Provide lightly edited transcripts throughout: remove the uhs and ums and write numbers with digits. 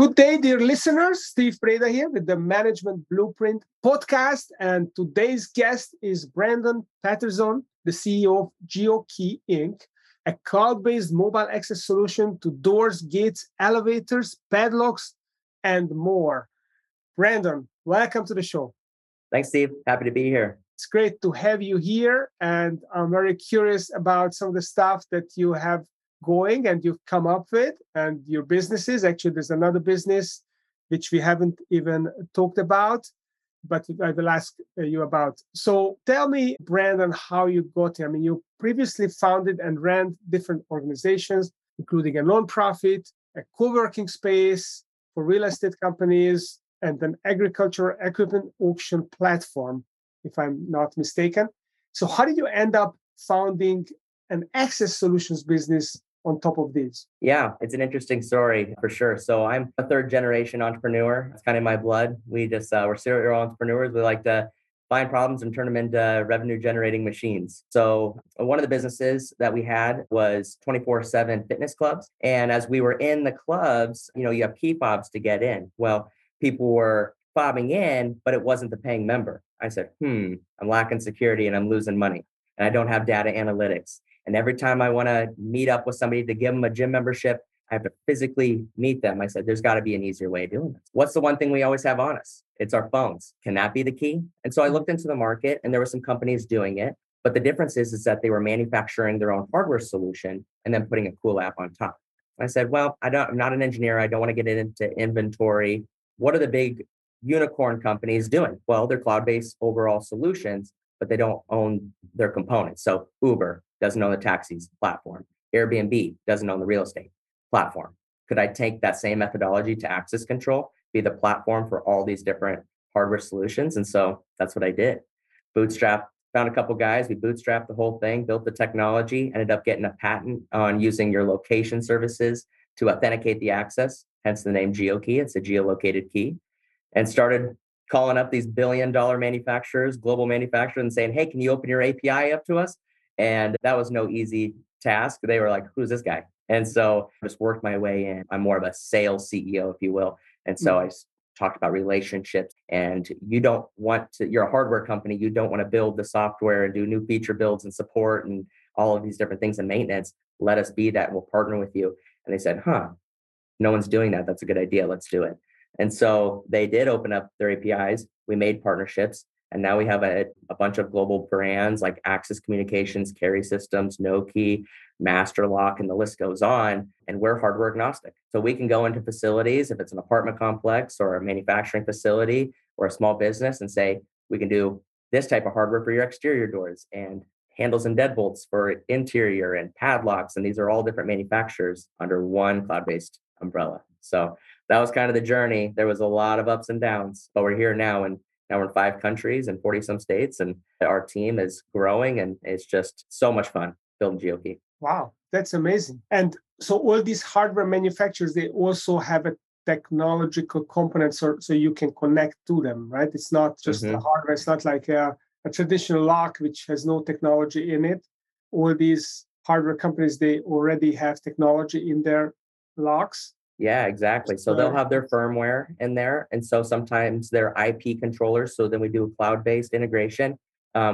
Good day, dear listeners. Steve Preda here with the Management Blueprint podcast. And today's guest is Brandon Patterson, the CEO of GeoKey, Inc., a cloud-based mobile access solution to doors, gates, elevators, padlocks, and more. Brandon, welcome to the show. Thanks, Steve. Happy to be here. It's great to have you here. And I'm very curious about some of the stuff that you have going and you've come up with and your businesses. Actually, there's another business which we haven't even talked about, but I will ask you about. So tell me, Brandon, how you got here. I mean, you previously founded and ran different organizations, including a nonprofit, a co-working space for real estate companies, and an agricultural equipment auction platform, if I'm not mistaken. So how did you end up founding an access solutions business on top of these? Yeah, it's an interesting story for sure. So I'm a third generation entrepreneur. It's kind of my blood. We're serial entrepreneurs. We like to find problems and turn them into revenue generating machines. So one of the businesses that we had was 24/7 fitness clubs. And as we were in the clubs, you have key fobs to get in. Well, people were fobbing in, but it wasn't the paying member. I said, I'm lacking security and I'm losing money and I don't have data analytics. And every time I want to meet up with somebody to give them a gym membership, I have to physically meet them. I said, there's got to be an easier way of doing this. What's the one thing we always have on us? It's our phones. Can that be the key? And so I looked into the market and there were some companies doing it. But the difference is that they were manufacturing their own hardware solution and then putting a cool app on top. I said, well, I'm not an engineer. I don't want to get into inventory. What are the big unicorn companies doing? Well, they're cloud-based overall solutions, but they don't own their components. So Uber doesn't own the taxis platform. Airbnb doesn't own the real estate platform. Could I take that same methodology to access control, be the platform for all these different hardware solutions? And so that's what I did. Found a couple guys. We bootstrapped the whole thing, built the technology, ended up getting a patent on using your location services to authenticate the access, hence the name GeoKey. It's a geolocated key. And started calling up these billion-dollar manufacturers, global manufacturers, and saying, hey, can you open your API up to us? And that was no easy task. They were like, who's this guy? And so I just worked my way in. I'm more of a sales CEO, if you will. And so I talked about relationships, and you're a hardware company. You don't want to build the software and do new feature builds and support and all of these different things and maintenance. Let us be that. We'll partner with you. And they said, no one's doing that. That's a good idea. Let's do it. And so they did open up their APIs. We made partnerships. And now we have a bunch of global brands like Axis Communications, Carry Systems, No-Key, Master Lock, and the list goes on. And we're hardware agnostic. So we can go into facilities, if it's an apartment complex or a manufacturing facility or a small business, and say, we can do this type of hardware for your exterior doors and handles and deadbolts for interior and padlocks. And these are all different manufacturers under one cloud-based umbrella. So that was kind of the journey. There was a lot of ups and downs, but we're here now. And now we're in 5 countries and 40 some states, and our team is growing, and it's just so much fun building GeoKey. Wow, that's amazing. And so all these hardware manufacturers, they also have a technological component so you can connect to them, right? It's not just the hardware. It's not like a traditional lock, which has no technology in it. All these hardware companies, they already have technology in their locks. Yeah, exactly. So they'll have their firmware in there. And so sometimes they're IP controllers. So then we do a cloud-based integration.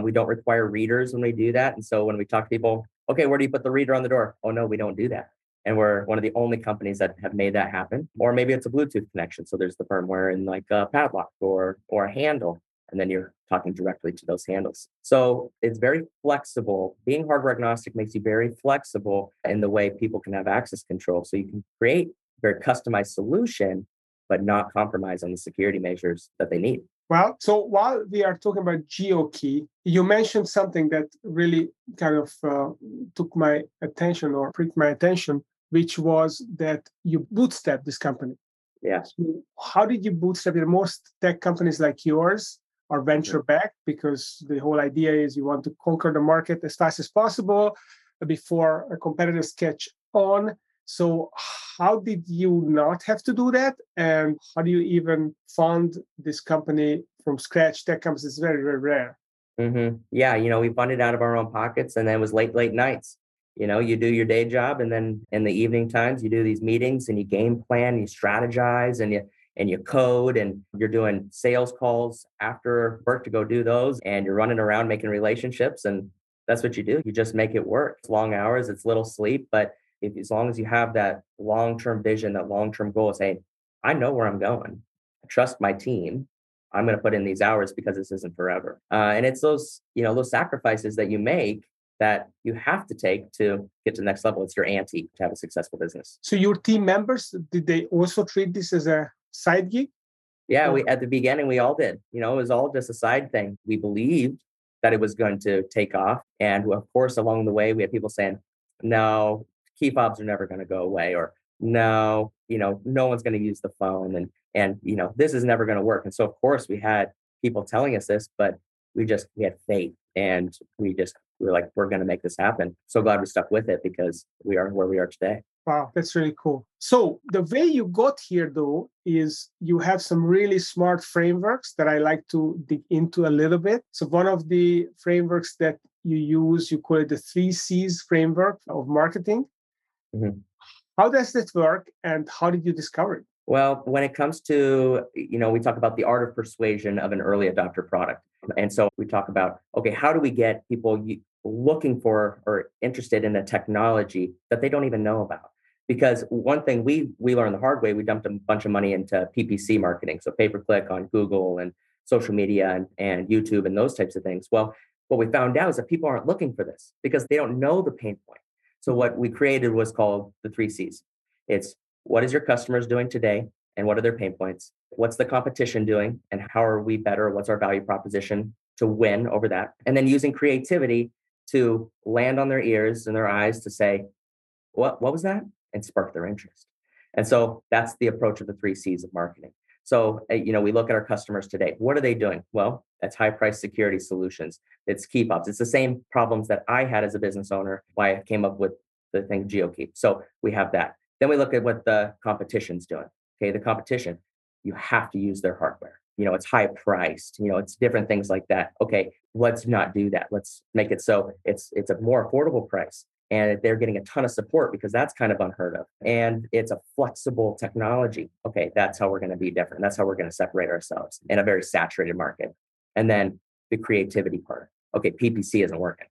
We don't require readers when we do that. And so when we talk to people, okay, where do you put the reader on the door? Oh, no, we don't do that. And we're one of the only companies that have made that happen. Or maybe it's a Bluetooth connection. So there's the firmware in like a padlock or a handle. And then you're talking directly to those handles. So it's very flexible. Being hardware agnostic makes you very flexible in the way people can have access control. So you can create very customized solution, but not compromise on the security measures that they need. Well, so while we are talking about GeoKey, you mentioned something that really kind of pricked my attention, which was that you bootstrap this company. Yes. So how did you bootstrap it? Most tech companies like yours are venture-backed because the whole idea is you want to conquer the market as fast as possible before competitors catch on. So how did you not have to do that? And how do you even fund this company from scratch? That comes is very, very rare. Yeah, we funded out of our own pockets, and then it was late nights. You know, you do your day job, and then in the evening times, you do these meetings and you game plan, you strategize, and you code, and you're doing sales calls after work to go do those, and you're running around making relationships, and that's what you do. You just make it work. It's long hours, it's little sleep, but as long as you have that long-term vision, that long-term goal of saying, I know where I'm going. I trust my team. I'm going to put in these hours because this isn't forever. And it's those, you know, those sacrifices that you make that you have to take to get to the next level. It's your ante to have a successful business. So your team members, did they also treat this as a side gig? Yeah, we at the beginning, we all did. You know, it was all just a side thing. We believed that it was going to take off. And of course, along the way, we had people saying, no, key fobs are never going to go away, or no, you know, no one's going to use the phone, and you know, this is never going to work. And so, of course, we had people telling us this, but we had faith, and we were like, we're going to make this happen. So glad we stuck with it, because we are where we are today. Wow, that's really cool. So the way you got here, though, is you have some really smart frameworks that I like to dig into a little bit. So one of the frameworks that you use, you call it the 3 C's framework of marketing. Mm-hmm. How does this work, and how did you discover it? Well, when it comes to, you know, we talk about the art of persuasion of an early adopter product. And so we talk about, okay, how do we get people looking for or interested in a technology that they don't even know about? Because one thing we learned the hard way, we dumped a bunch of money into PPC marketing. So pay-per-click on Google and social media and YouTube and those types of things. Well, what we found out is that people aren't looking for this because they don't know the pain point. So what we created was called the 3 C's. It's what is your customers doing today and what are their pain points? What's the competition doing and how are we better? What's our value proposition to win over that? And then using creativity to land on their ears and their eyes to say, what was that? And spark their interest. And so that's the approach of the 3 C's of marketing. So, you know, we look at our customers today. What are they doing? Well, that's high price security solutions. It's key fobs. It's the same problems that I had as a business owner, why I came up with the thing GeoKey. So we have that. Then we look at what the competition's doing. Okay, the competition, you have to use their hardware. You know, it's high priced, you know, it's different things like that. Okay, let's not do that. Let's make it so it's a more affordable price. And they're getting a ton of support because that's kind of unheard of. And it's a flexible technology. Okay, that's how we're going to be different. That's how we're going to separate ourselves in a very saturated market. And then the creativity part. Okay, PPC isn't working.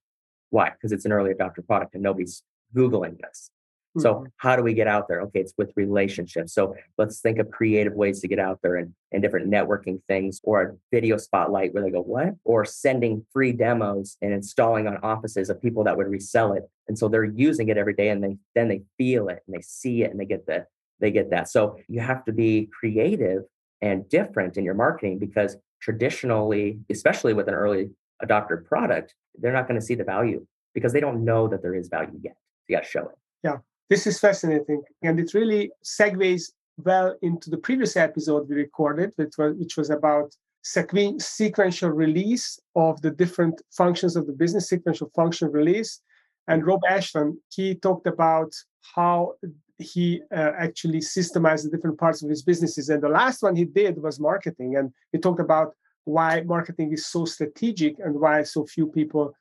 Why? Because it's an early adopter product and nobody's Googling this. Mm-hmm. So how do we get out there? Okay, it's with relationships. So let's think of creative ways to get out there and different networking things, or a video spotlight where they go, what? Or sending free demos and installing on offices of people that would resell it. And so they're using it every day, and then they feel it and they see it and they get that. So you have to be creative and different in your marketing, because traditionally, especially with an early adopter product, they're not going to see the value because they don't know that there is value yet. You got to show it. Yeah, this is fascinating. And it really segues well into the previous episode we recorded, which was about sequential release of the different functions of the business, sequential function release. And Rob Ashton, he talked about how he actually systemized the different parts of his businesses. And the last one he did was marketing. And he talked about why marketing is so strategic and why so few people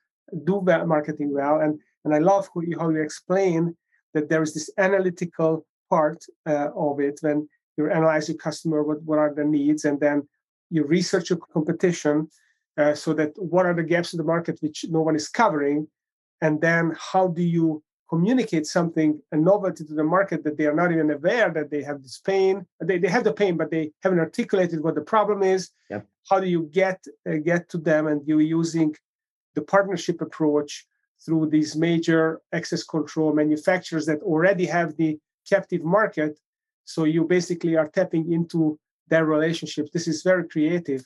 do marketing well. And I love how you explain that there is this analytical part of it, when you analyze your customer, what are their needs, and then you research your competition so that what are the gaps in the market which no one is covering, and then how do you communicate something, a novelty to the market that they are not even aware that they have this pain. They have the pain, but they haven't articulated what the problem is. Yep. How do you get to them? And you're using the partnership approach through these major access control manufacturers that already have the captive market. So you basically are tapping into their relationships. This is very creative,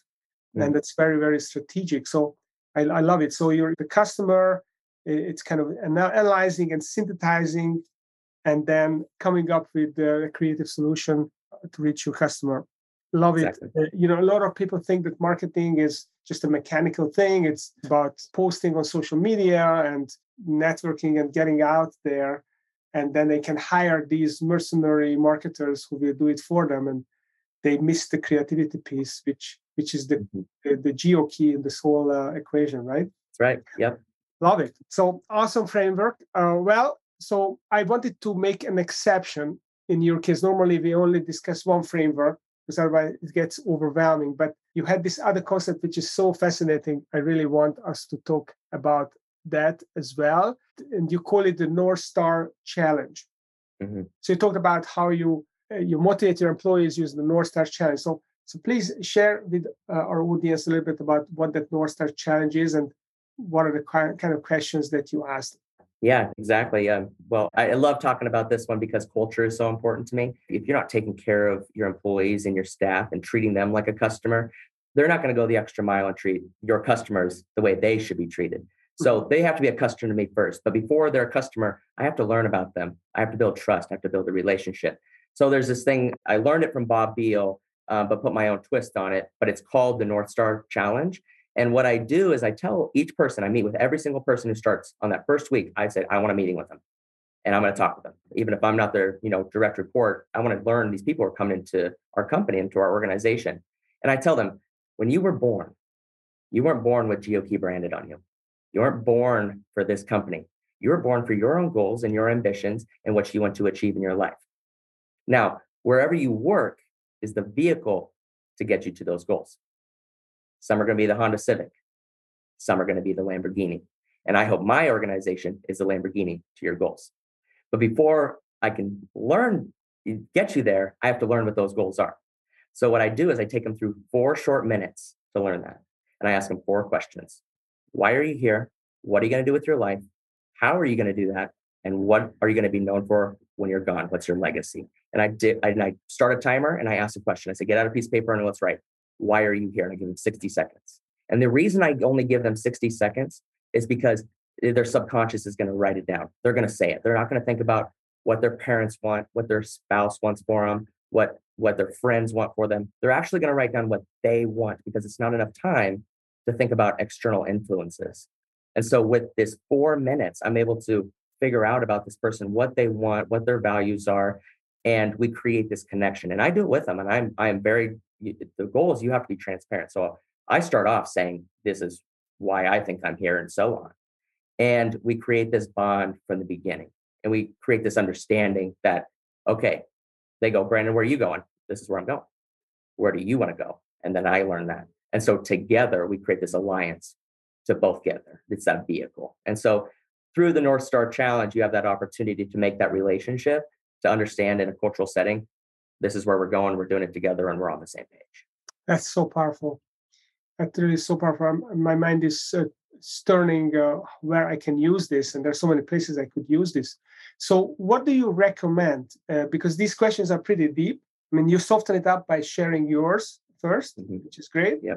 and that's very, very strategic. So I love it. So you're the customer. It's kind of analyzing and synthesizing, and then coming up with a creative solution to reach your customer. Love it. Exactly. You know, a lot of people think that marketing is just a mechanical thing. It's about posting on social media and networking and getting out there. And then they can hire these mercenary marketers who will do it for them. And they miss the creativity piece, which is the GeoKey in this whole equation, right? That's right. Yep. Love it. So awesome framework. Well, So I wanted to make an exception in your case. Normally, we only discuss one framework because otherwise it gets overwhelming. But you had this other concept, which is so fascinating. I really want us to talk about that as well. And you call it the North Star Challenge. Mm-hmm. So you talked about how you motivate your employees using the North Star Challenge. So please share with our audience a little bit about what that North Star Challenge is and what are the kind of questions that you asked. Yeah, exactly. Well, I love talking about this one because culture is so important to me. If you're not taking care of your employees and your staff and treating them like a customer, they're not going to go the extra mile and treat your customers the way they should be treated. So they have to be a customer to me first. But before they're a customer, I have to learn about them. I have to build trust. I have to build a relationship. So there's this thing, I learned it from Bob Beale, but put my own twist on it. But it's called the North Star Challenge. And what I do is I tell each person, I meet with every single person who starts on that first week. I said, I want a meeting with them and I'm going to talk with them. Even if I'm not their, direct report, I want to learn these people are coming into our company, into our organization. And I tell them, when you were born, you weren't born with GeoKey branded on you. You weren't born for this company. You were born for your own goals and your ambitions and what you want to achieve in your life. Now, wherever you work is the vehicle to get you to those goals. Some are going to be the Honda Civic. Some are going to be the Lamborghini. And I hope my organization is the Lamborghini to your goals. But before I can learn, get you there, I have to learn what those goals are. So what I do is I take them through 4 short minutes to learn that. And I ask them 4 questions. Why are you here? What are you going to do with your life? How are you going to do that? And what are you going to be known for when you're gone? What's your legacy? And I start a timer and I ask a question. I say, get out a piece of paper and let's write. Why are you here? And I give them 60 seconds. And the reason I only give them 60 seconds is because their subconscious is going to write it down. They're going to say it. They're not going to think about what their parents want, what their spouse wants for them, what their friends want for them. They're actually going to write down what they want because it's not enough time to think about external influences. And so with this 4 minutes, I'm able to figure out about this person, what they want, what their values are, and we create this connection. And I do it with them. And I am very, the goal is you have to be transparent. So I start off saying, this is why I think I'm here and so on. And we create this bond from the beginning. And we create this understanding that, okay, they go, Brandon, where are you going? This is where I'm going. Where do you want to go? And then I learn that. And so together we create this alliance to both get there. It's that vehicle. And so through the North Star Challenge, you have that opportunity to make that relationship, to understand in a cultural setting, this is where we're going, we're doing it together, and we're on the same page. That's so powerful. That's really so powerful. My mind is turning where I can use this, and there's so many places I could use this. So what do you recommend? Because these questions are pretty deep. I mean, you soften it up by sharing yours first, mm-hmm. which is great. Yeah.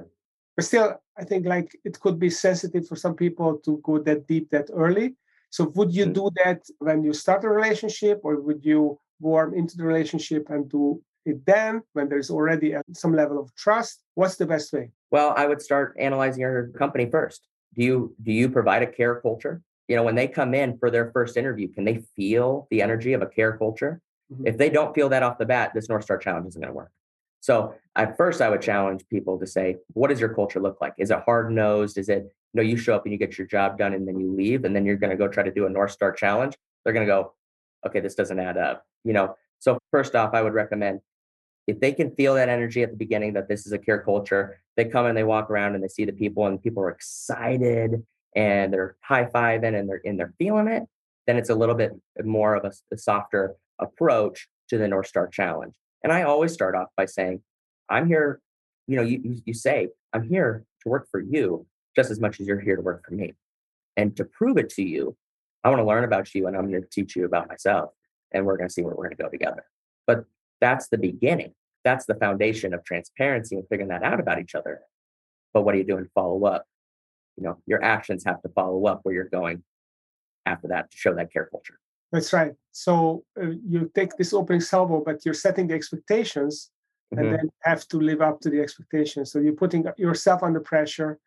But still, I think like it could be sensitive for some people to go that deep that early. So would you mm-hmm. do that when you start a relationship, or would you warm into the relationship and do it then when there's already some level of trust? What's the best way? Well, I would start analyzing your company first. Do you provide a care culture? When they come in for their first interview, can they feel the energy of a care culture? Mm-hmm. If they don't feel that off the bat, this North Star Challenge isn't going to work. So at first, I would challenge people to say, what does your culture look like? Is it hard-nosed? Is it, you show up and you get your job done and then you leave and then you're going to go try to do a North Star Challenge? They're going to go, okay, this doesn't add up, So first off, I would recommend if they can feel that energy at the beginning that this is a care culture, they come and they walk around and they see the people and people are excited and they're high-fiving and they're feeling it, then it's a little bit more of a softer approach to the North Star Challenge. And I always start off by saying, I'm here, you say, I'm here to work for you just as much as you're here to work for me. And to prove it to you, I want to learn about you and I'm going to teach you about myself. And we're going to see where we're going to go together. But that's the beginning. That's the foundation of transparency and figuring that out about each other. But what are you doing to follow up? Your actions have to follow up where you're going after that to show that care culture. That's right. So you take this opening salvo, but you're setting the expectations mm-hmm. and then have to live up to the expectations. So you're putting yourself under pressure.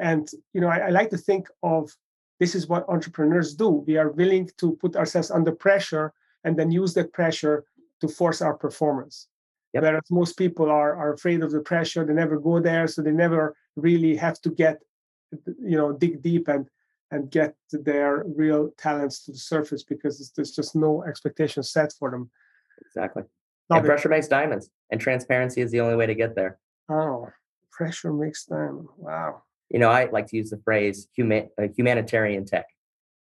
And, I like to think of this is what entrepreneurs do. We are willing to put ourselves under pressure and then use that pressure to force our performance. Yep. Whereas most people are afraid of the pressure. They never go there. So they never really have to get, dig deep and and get their real talents to the surface, because there's just no expectation set for them. Exactly. And pressure makes diamonds, and transparency is the only way to get there. Oh, pressure makes diamonds. Wow. You know, I like to use the phrase humanitarian tech.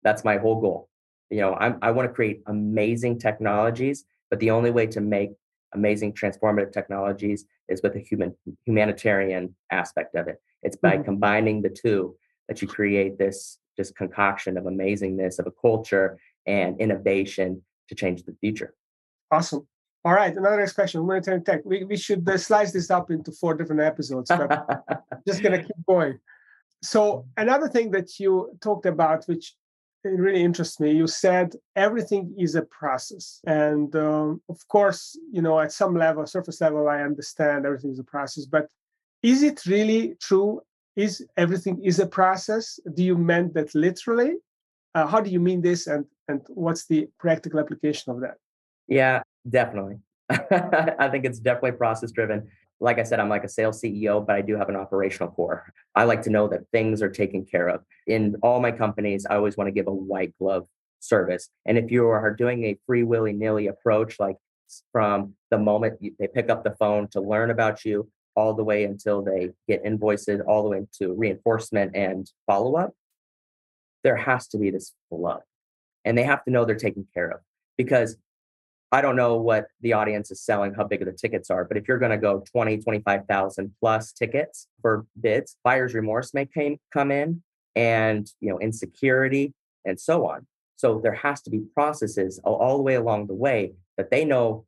That's my whole goal. You know, I want to create amazing technologies, but the only way to make amazing transformative technologies is with a humanitarian aspect of it. It's by combining the two that you create this just concoction of amazingness of a culture and innovation to change the future. Awesome. All right, another next question, humanitarian tech. We should slice this up into 4 different episodes, but just going to keep going. So another thing that you talked about, which really interests me, you said everything is a process. And of course, you know, at some level, surface level, I understand everything is a process, but is it really true? Is everything is a process? Do you mean that literally? How do you mean this? And what's the practical application of that? Yeah, definitely. I think it's definitely process driven. Like I said, I'm like a sales CEO, but I do have an operational core. I like to know that things are taken care of. In all my companies, I always want to give a white glove service. And if you are doing a free willy-nilly approach, like from the moment they pick up the phone to learn about you, all the way until they get invoiced, all the way to reinforcement and follow-up, there has to be this flow. And they have to know they're taken care of, because I don't know what the audience is selling, how big of the tickets are, but if you're going to go 20, 25,000 plus tickets for bids, buyer's remorse may come in, and, you know, insecurity and so on. So there has to be processes all the way along the way that they know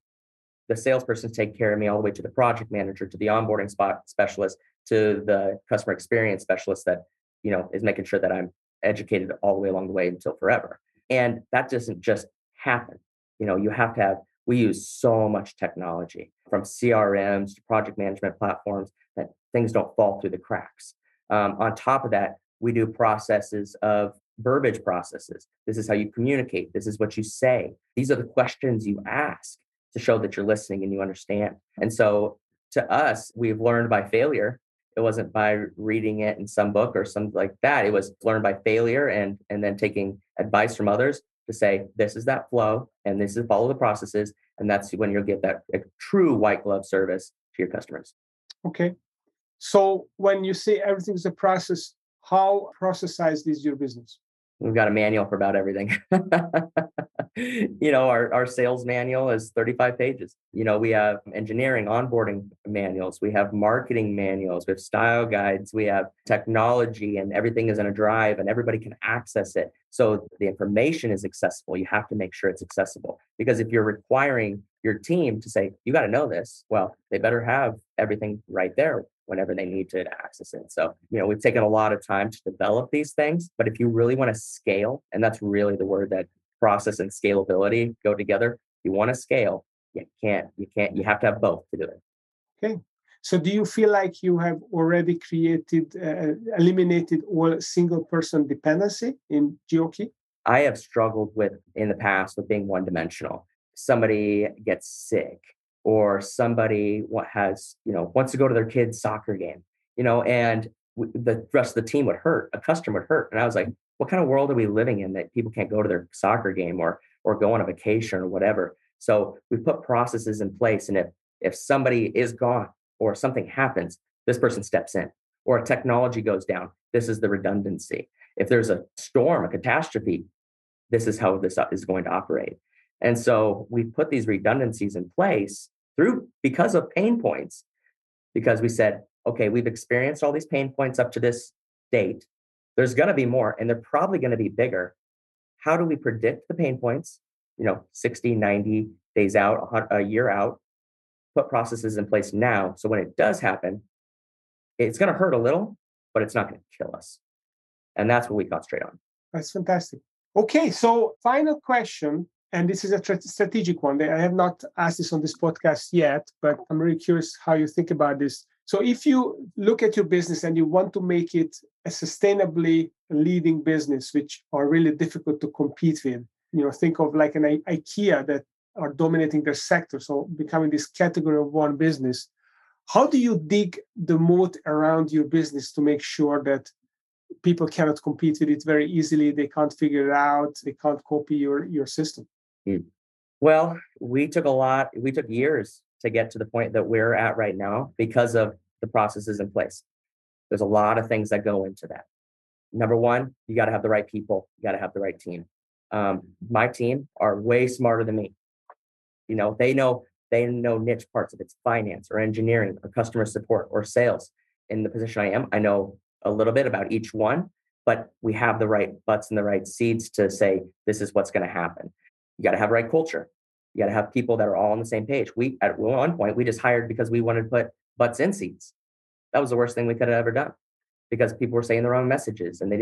the salesperson take care of me, all the way to the project manager, to the onboarding specialist, to the customer experience specialist that, you know, is making sure that I'm educated all the way along the way until forever. And that doesn't just happen. You know, you have to have, we use so much technology, from CRMs to project management platforms, that things don't fall through the cracks. On top of that, we do processes of verbiage processes. This is how you communicate. This is what you say. These are the questions you ask to show that you're listening and you understand. And so to us, we've learned by failure. It wasn't by reading it in some book or something like that. It was learned by failure and then taking advice from others to say, this is that flow and this is follow the processes. And that's when you'll get that true white glove service to your customers. Okay. So when you say everything's a process, how processized is your business? We've got a manual for about everything. You know, our sales manual is 35 pages. You know, we have engineering, onboarding manuals. We have marketing manuals. We have style guides. We have technology, and everything is in a drive and everybody can access it. So the information is accessible. You have to make sure it's accessible, because if you're requiring your team to say, you got to know this, well, they better have everything right there whenever they need to access it. So, you know, we've taken a lot of time to develop these things, but if you really want to scale, and that's really the word, that process and scalability go together. You want to scale, you have to have both to do it. Okay. So do you feel like you have already created, eliminated all single person dependency in GeoKey? I have struggled with in the past with being one dimensional. Somebody gets sick, or somebody wants to go to their kid's soccer game, you know, and the rest of the team would hurt, a customer would hurt. And I was like, what kind of world are we living in that people can't go to their soccer game or go on a vacation or whatever? So we put processes in place. And if somebody is gone or something happens, this person steps in, or a technology goes down. This is the redundancy. If there's a storm, a catastrophe, this is how this is going to operate. And so we put these redundancies in place because of pain points, because we said, okay, we've experienced all these pain points up to this date. There's going to be more, and they're probably going to be bigger. How do we predict the pain points? You know, 60, 90 days out, a year out, put processes in place now. So when it does happen, it's going to hurt a little, but it's not going to kill us. And that's what we concentrate on. That's fantastic. Okay. So final question, and this is a strategic one. I have not asked this on this podcast yet, but I'm really curious how you think about this. So if you look at your business and you want to make it a sustainably leading business, which are really difficult to compete with, you know, think of like an IKEA that are dominating their sector, so becoming this category of one business. How do you dig the moat around your business to make sure that people cannot compete with it very easily. They can't figure it out. They can't copy your system. Mm. Well, we took years to get to the point that we're at right now because of the processes in place. There's a lot of things that go into that. Number one, you got to have the right people. You got to have the right team. My team are way smarter than me. You know, they know niche parts of it's finance or engineering or customer support or sales. In the position I am, I know a little bit about each one, but we have the right butts in the right seats to say, this is what's going to happen. You got to have the right culture. You got to have people that are all on the same page. We, at one point, we just hired because we wanted to put butts in seats. That was the worst thing we could have ever done because people were saying the wrong messages and they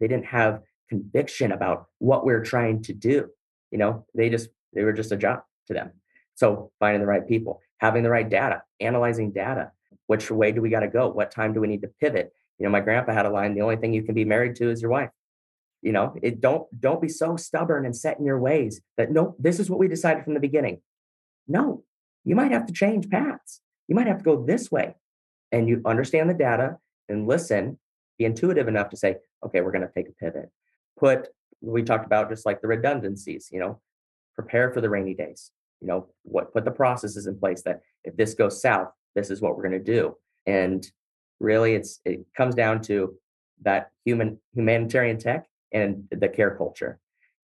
didn't have conviction about what we're trying to do. You know, they were just a job to them. So finding the right people, having the right data, analyzing data, which way do we got to go? What time do we need to pivot? You know, my grandpa had a line, the only thing you can be married to is your wife. You know, don't be so stubborn and set in your ways that, no, this is what we decided from the beginning. No, you might have to change paths. You might have to go this way. And you understand the data and listen, be intuitive enough to say, okay, we're going to take a pivot. We talked about just like the redundancies, you know, prepare for the rainy days, you know, put the processes in place that if this goes south, this is what we're going to do. And really, it comes down to that humanitarian tech and the care culture.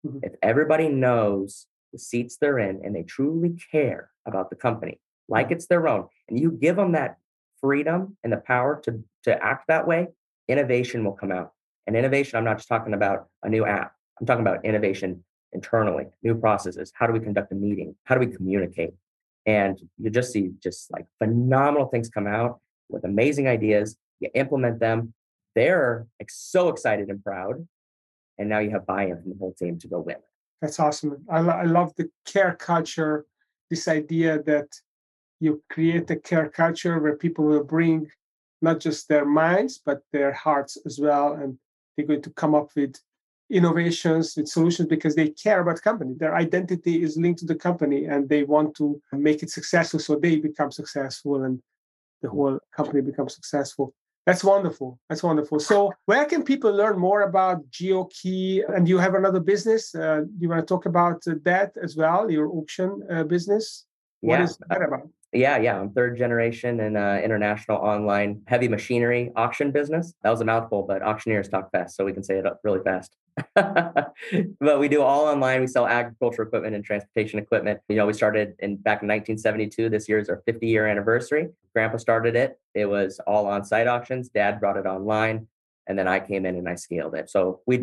Mm-hmm. If everybody knows the seats they're in and they truly care about the company, like it's their own, and you give them that freedom and the power to act that way, innovation will come out. And innovation, I'm not just talking about a new app. I'm talking about innovation internally, new processes. How do we conduct a meeting? How do we communicate? And you just see just like phenomenal things come out with amazing ideas. You implement them. They're like so excited and proud. And now you have buy-in from the whole team to go win. That's awesome. I love the care culture, this idea that you create a care culture where people will bring not just their minds, but their hearts as well. And they're going to come up with innovations, with solutions, because they care about the company. Their identity is linked to the company and they want to make it successful so they become successful and the whole company becomes successful. That's wonderful. That's wonderful. So where can people learn more about GeoKey? And you have another business. You want to talk about that as well, your auction business? What is that about? Yeah. I'm third generation in international online heavy machinery auction business. That was a mouthful, but auctioneers talk fast, so we can say it up really fast. But we do all online. We sell agriculture equipment and transportation equipment. You know, we started back in 1972. This year is our 50-year anniversary. Grandpa started it. It was all on-site auctions. Dad brought it online. And then I came in and I scaled it. So we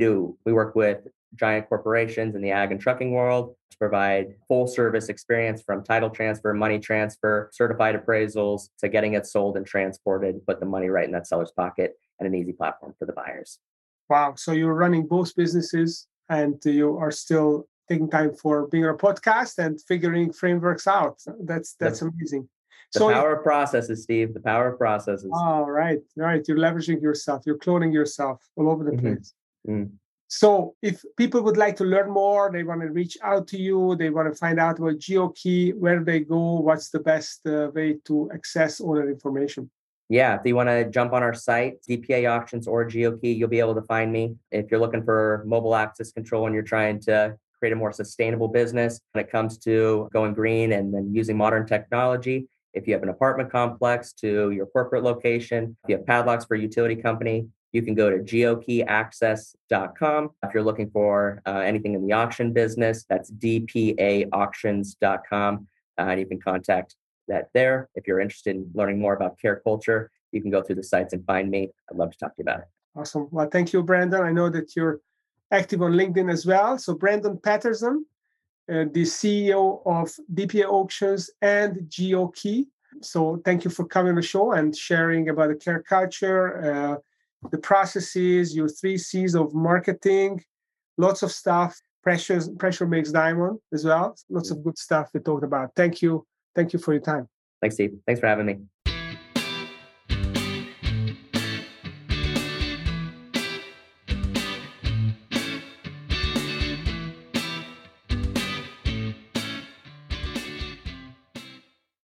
work with giant corporations in the ag and trucking world to provide full service experience from title transfer, money transfer, certified appraisals to getting it sold and transported, put the money right in that seller's pocket and an easy platform for the buyers. Wow. So you're running both businesses and you are still taking time for being on a podcast and figuring frameworks out. That's amazing. The power of processes, Steve. The power of processes. Oh, right. You're leveraging yourself. You're cloning yourself all over the place. Mm-hmm. So if people would like to learn more, they want to reach out to you, they want to find out about GeoKey, where they go, what's the best way to access all that information? Yeah, if you want to jump on our site, DPA Auctions or GeoKey, you'll be able to find me. If you're looking for mobile access control and you're trying to create a more sustainable business when it comes to going green and then using modern technology, if you have an apartment complex to your corporate location, if you have padlocks for a utility company, you can go to geokeyaccess.com. If you're looking for anything in the auction business, that's dpaauctions.com. And you can contact that there. If you're interested in learning more about care culture, you can go through the sites and find me. I'd love to talk to you about it. Awesome. Well, thank you, Brandon. I know that you're active on LinkedIn as well. So Brandon Patterson, the CEO of DPA Auctions and GeoKey. So thank you for coming on the show and sharing about the care culture, the processes, your 3 C's of marketing, lots of stuff. Pressure makes diamond as well. Lots of good stuff we talked about. Thank you. Thank you for your time. Thanks, Steve. Thanks for having me.